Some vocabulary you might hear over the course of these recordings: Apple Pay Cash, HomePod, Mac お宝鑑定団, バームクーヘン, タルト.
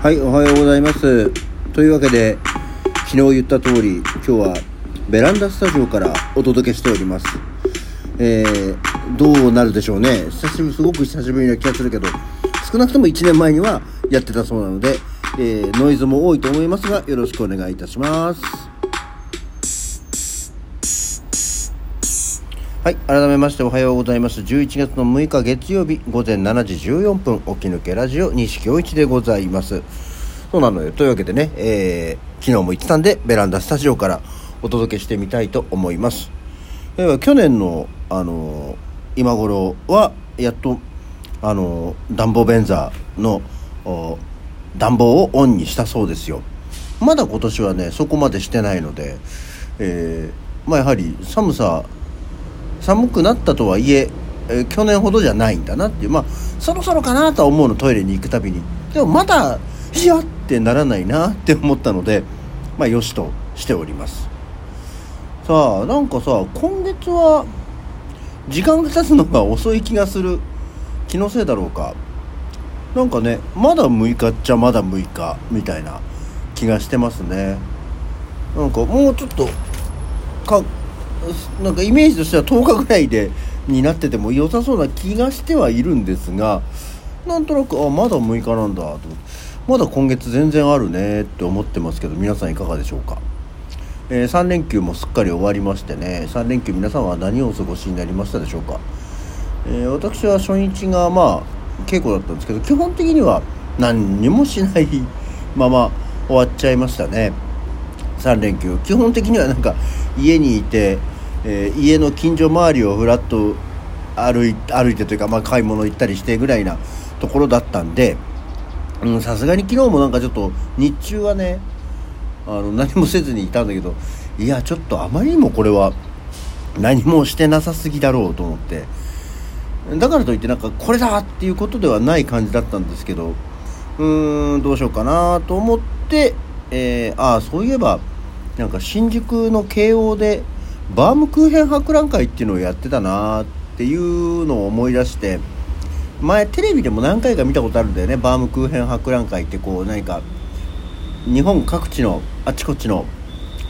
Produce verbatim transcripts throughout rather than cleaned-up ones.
はい、おはようございます。というわけで、昨日言った通り、今日はベランダスタジオからお届けしております。えー、どうなるでしょうね。久しぶり、すごく久しぶりな気がするけど、少なくともいちねんまえにはやってたそうなので、えー、ノイズも多いと思いますが、よろしくお願いいたします。はい、改めましておはようございます。じゅういちがつのむいか月曜日午前しちじじゅうよんぷん、起き抜けラジオ西京一でございます。そうなのよ。というわけでね、えー、昨日も言ってたんで、ベランダスタジオからお届けしてみたいと思います。えー、去年の、あのー、今頃は、やっと、あのー、暖房ベンザーの、暖房をオンにしたそうですよ。まだ今年はねそこまでしてないので、えー、まあやはり寒さ寒くなったとはいええー、去年ほどじゃないんだなっていう、まあそろそろかなとは思うの、トイレに行くたびに。でもまだいやってならないなって思ったので、まあよしとしております。さあ、なんかさ、今月は時間が経つのが遅い気がする。気のせいだろうか。なんかね、まだむいかっちゃまだむいかみたいな気がしてますね。なんかもうちょっとか、なんかイメージとしてはとおかぐらいでになってても良さそうな気がしてはいるんですが、なんとなくあまだむいかなんだと、まだ今月全然あるねって思ってますけど、皆さんいかがでしょうか。えー、さん連休もすっかり終わりましてね、さん連休皆さんは何をお過ごしになりましたでしょうか。えー、私は初日がまあ稽古だったんですけど、基本的には何にもしないまま終わっちゃいましたね。さん連休基本的にはなんか家にいて、えー、家の近所周りをふらっと歩い、歩いてというか、まあ、買い物行ったりしてぐらいなところだったんで、さすがに昨日もなんかちょっと日中はねあの何もせずにいたんだけど、いやちょっとあまりにもこれは何もしてなさすぎだろうと思って、だからといってなんかこれだっていうことではない感じだったんですけど、うーんどうしようかなと思って、えー、ああそういえばなんか新宿の慶応でバームクーヘン博覧会っていうのをやってたなっていうのを思い出して、前テレビでも何回か見たことあるんだよね。バームクーヘン博覧会って、こう何か日本各地のあちこちの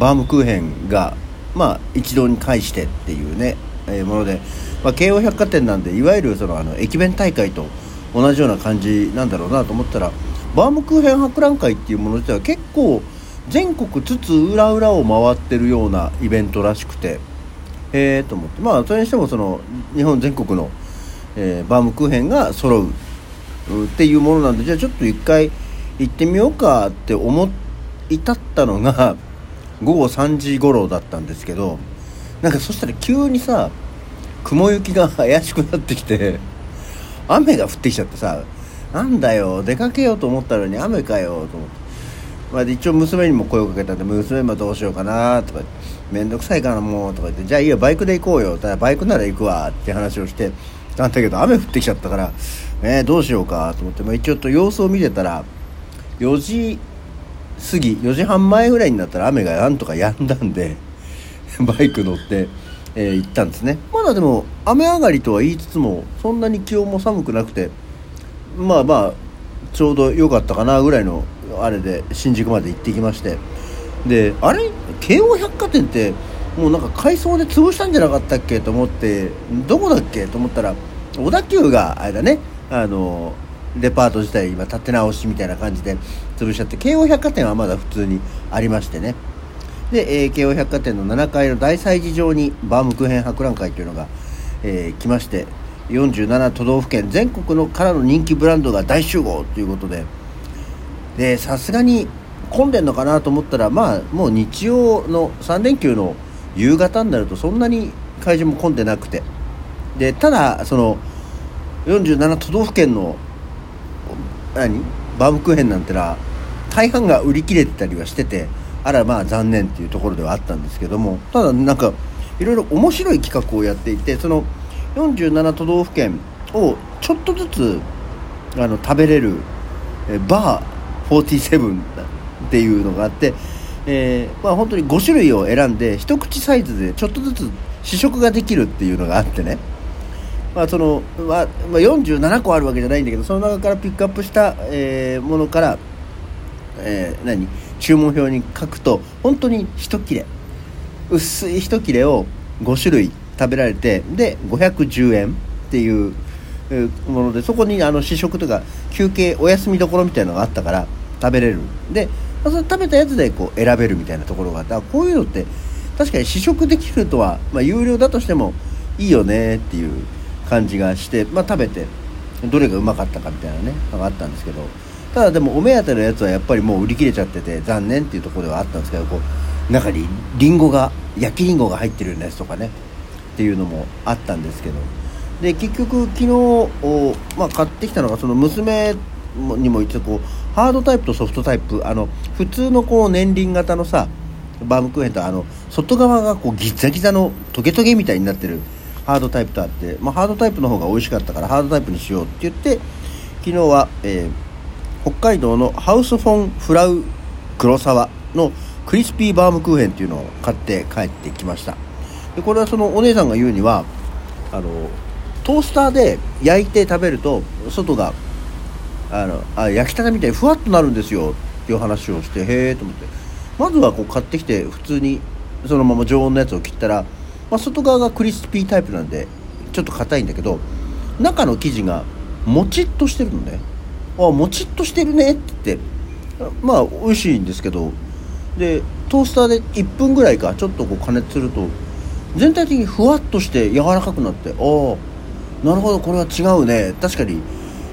バームクーヘンがまあ一堂に会してっていうね、えー、もので、まあ、京王百貨店なんでいわゆるそのあの駅弁大会と同じような感じなんだろうなと思ったら、バームクーヘン博覧会っていうもの自体は結構全国津々浦々を回ってるようなイベントらしくて、えーと思って、まあそれにしてもその日本全国の、えー、バームクーヘンが揃うっていうものなんで、じゃあちょっと一回行ってみようかって思い立ったのがごごさんじ頃だったんですけど、なんかそしたら急にさ雲行きが怪しくなってきて雨が降ってきちゃってさ、なんだよ出かけようと思ったのに雨かよと思って、まあ、一応娘にも声をかけたんで、娘もどうしようかなとか、めんどくさいかなもうとか言って、じゃあいいよバイクで行こうよ、ただバイクなら行くわって話をしてたんだけど、雨降ってきちゃったから、えー、どうしようかと思って、まあ、一応と様子を見てたらよじ過ぎよじはん前ぐらいになったら雨がなんとか止んだんでバイク乗って、えー、行ったんですね。まだでも雨上がりとは言いつつもそんなに気温も寒くなくて、まあまあちょうど良かったかなぐらいのあれで新宿まで行ってきまして、であれ京王百貨店ってもうなんか改装で潰したんじゃなかったっけと思って、どこだっけと思ったら小田急があれだね、あのデパート自体今建て直しみたいな感じで潰しちゃって、京王百貨店はまだ普通にありましてね。で、えー、京王百貨店のななかいの大催事場にバームクーヘン博覧会というのが、えー、来まして、よんじゅうななとどうふけん全国のからの人気ブランドが大集合ということで、でさすがに混んでんのかなと思ったら、まあもう日曜のさん連休の夕方になるとそんなに会場も混んでなくて、でただそのよんじゅうななとどうふけんの何バームクーヘンなんてら大半が売り切れてたりはしてて、あらまあ残念っていうところではあったんですけども、ただなんかいろいろ面白い企画をやっていて、そのよんじゅうななとどうふけんをちょっとずつあの食べれるバーよんじゅうななっていうのがあって、えーまあ、本当にごしゅるいを選んで一口サイズでちょっとずつ試食ができるっていうのがあってね、まあそのまあ、よんじゅうななこあるわけじゃないんだけど、その中からピックアップした、えー、ものからえー、何注文表に書くと本当に一切れ薄い一切れをご種類食べられて、でごひゃくじゅうえんっていうもので、そこにあの試食とか休憩お休みどころみたいなのがあったから食べれるで、それ食べたやつでこう選べるみたいなところがあって、こういうのって確かに試食できるとは、まあ、有料だとしてもいいよねっていう感じがして、まあ、食べてどれがうまかったかみたいなねがあったんですけど、ただでもお目当てのやつはやっぱりもう売り切れちゃってて残念っていうところではあったんですけど、こう中にリンゴが焼きリンゴが入ってるようなやつとかねっていうのもあったんですけど、で結局昨日、まあ、買ってきたのがその娘にも一応こうハードタイプとソフトタイプ、あの普通のこう年輪型のさバームクーヘンとあの外側がこうギザギザのトゲトゲみたいになってるハードタイプとあって、まあ、ハードタイプの方が美味しかったからハードタイプにしようって言って、昨日は、えー、北海道のハウスフォンフラウ黒沢のクリスピーバームクーヘンっていうのを買って帰ってきました。でこれはそのお姉さんが言うにはあのトースターで焼いて食べると外があのあ焼きたてみたいにふわっとなるんですよっていう話をして、へえと思って、まずはこう買ってきて普通にそのまま常温のやつを切ったら、まあ、外側がクリスピータイプなんでちょっと硬いんだけど、中の生地がもちっとしてるのね。あもちっとしてるねって言って、まあ美味しいんですけど、でトースターでいっぷんぐらいかちょっとこう加熱すると全体的にふわっとして柔らかくなって、ああなるほどこれは違うね、確かに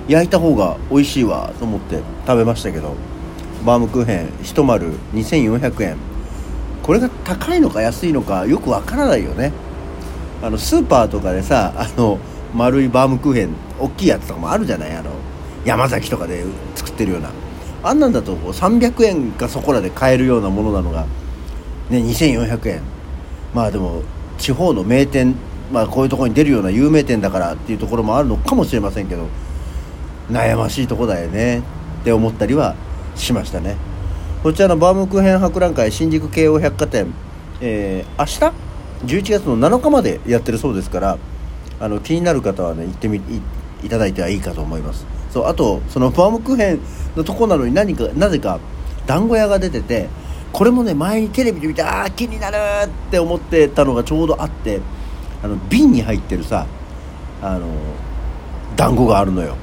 焼いた方が美味しいわと思って食べましたけど、バームクーヘン一丸にせんよんひゃくえん、これが高いのか安いのかよくわからないよね。あのスーパーとかでさあの丸いバームクーヘン大きいやつとかもあるじゃない、あの山崎とかで作ってるようなあんなんだとこうさんびゃくえんかそこらで買えるようなものなのが、ね、にせんよんひゃくえん、まあでも地方の名店、まあ、こういうところに出るような有名店だからっていうところもあるのかもしれませんけど、悩ましいとこだよねって思ったりはしましたね。こちらのバームクーヘン博覧会新宿京王百貨店、えー、明日じゅういちがつのなのかまでやってるそうですから、あの気になる方はね行ってみ い, いただいてはいいかと思います。そうあとそのバームクーヘンのとこなのに何かなぜか団子屋が出てて、これもね前にテレビで見てあー気になるって思ってたのがちょうどあって、あの瓶に入ってるさあの団子があるのよ。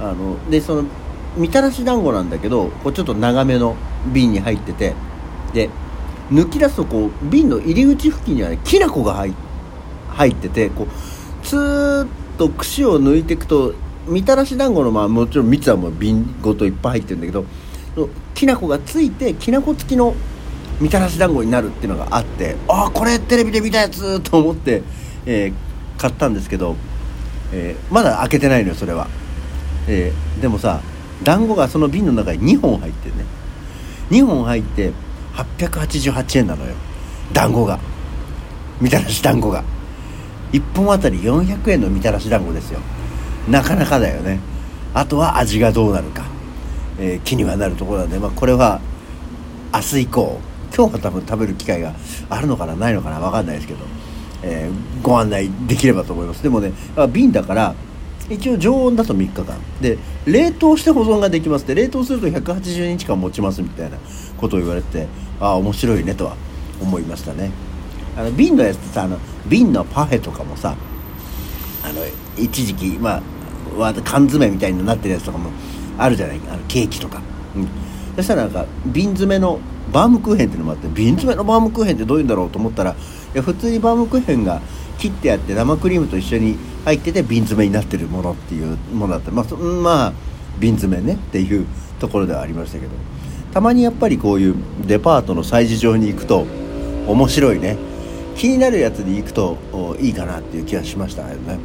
あのでそのみたらし団子なんだけど、こうちょっと長めの瓶に入ってて、で抜き出すとこう瓶の入り口付近にはねきな粉が 入, 入っててこうツーッと串を抜いていくと、みたらし団子のまあもちろん蜜はもう瓶ごといっぱい入ってるんだけど、きな粉がついてきな粉付きのみたらし団子になるっていうのがあって、あこれテレビで見たやつと思って、えー、買ったんですけど、えー、まだ開けてないのよそれは。えー、でもさ団子がその瓶の中ににほん入ってね、にほん入ってはっぴゃくはちじゅうはちえんなのよ団子が。みたらし団子がいっぽんあたりよんひゃくえんのみたらし団子ですよ。なかなかだよね。あとは味がどうなるか、えー、気にはなるところなんで、まあ、これは明日以降、今日は多分食べる機会があるのかなないのかな分かんないですけど、えー、ご案内できればと思います。でもね瓶だから一応常温だとみっかかんで冷凍して保存ができますって、冷凍するとひゃくはちじゅうにちかん持ちますみたいなことを言われて、ああ面白いねとは思いましたね。あの瓶のやつってさ、あの瓶のパフェとかもさ、あの一時期まあ缶詰みたいになってるやつとかもあるじゃない、あのケーキとか、うん、そしたらなんか瓶詰めのバームクーヘンっていうのもあって、瓶詰めのバームクーヘンってどういうんだろうと思ったら、いや普通にバームクーヘンが切ってあって生クリームと一緒に入ってて瓶詰めになってるものっていうものだった、まあ、まあ瓶詰めねっていうところではありましたけど、たまにやっぱりこういうデパートの催事場に行くと面白いね、気になるやつに行くといいかなっていう気がしましたよね。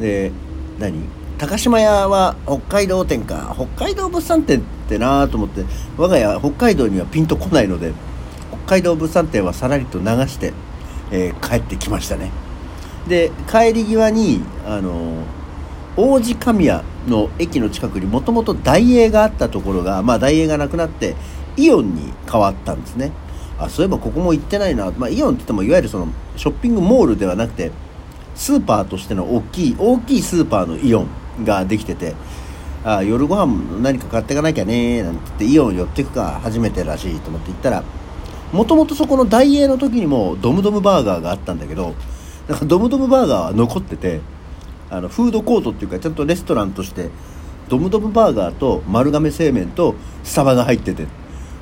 で何高島屋は北海道店か、北海道物産店ってなと思って、我が家は北海道にはピンとこないので北海道物産店はさらりと流して、えー、帰ってきましたね。で帰り際にあの王子神谷の駅の近くにもともとダイエーがあったところが、まあダイエーがなくなってイオンに変わったんですね。あそういえばここも行ってないな、まあ、イオンって言ってもいわゆるそのショッピングモールではなくてスーパーとしての大きい大きいスーパーのイオンができてて、あ夜ご飯何か買っていかなきゃねなんて言ってイオン寄ってくか初めてらしいと思って行ったら、もともとそこのダイエーの時にもドムドムバーガーがあったんだけど、なんかドムドムバーガーは残ってて、あのフードコートっていうかちゃんとレストランとしてドムドムバーガーと丸亀製麺とスタバが入ってて、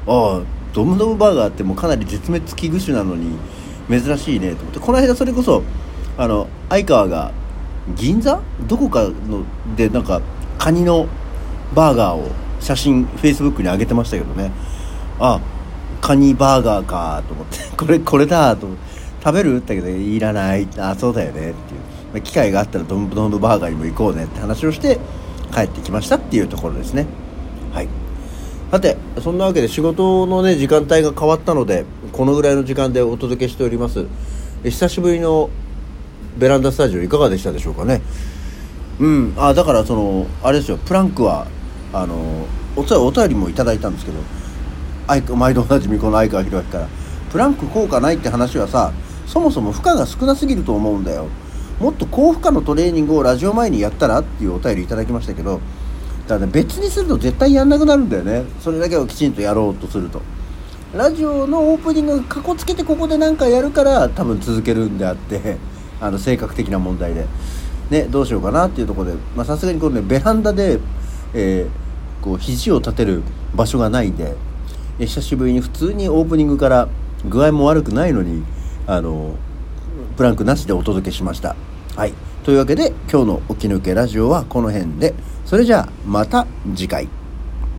ああドムドムバーガーってもうかなり絶滅危惧種なのに珍しいねと思って、この間それこそあの相川が銀座どこかのでなんかカニのバーガーを写真フェイスブックに上げてましたけどね、あカニバーガーかと思ってこれこれだと思って、食べるって言ったけどいらない、あそうだよねっていう、まあ、機会があったらどんどんバーガーにも行こうねって話をして帰ってきましたっていうところですね。はい、さてそんなわけで仕事のね時間帯が変わったのでこのぐらいの時間でお届けしております。久しぶりのベランダスタジオいかがでしたでしょうかね。うん、あだからそのあれですよ、プランクはあの お, お便りもいただいたんですけど、毎度おなじみこの相川博明からプランク効果ないって話はさ、そもそも負荷が少なすぎると思うんだよ、もっと高負荷のトレーニングをラジオ前にやったらっていうお便りいただきましたけど、だから、ね、別にすると絶対やんなくなるんだよね。それだけをきちんとやろうとするとラジオのオープニングかっこつけてここでなんかやるから多分続けるんであってあの性格的な問題でね、どうしようかなっていうところで、まあさすがにこの、ね、ベランダで、えー、こう肘を立てる場所がないんで、久しぶりに普通にオープニングから具合も悪くないのにあのプランクなしでお届けしました。はい、というわけで今日の起き抜けラジオはこの辺で、それじゃあまた次回。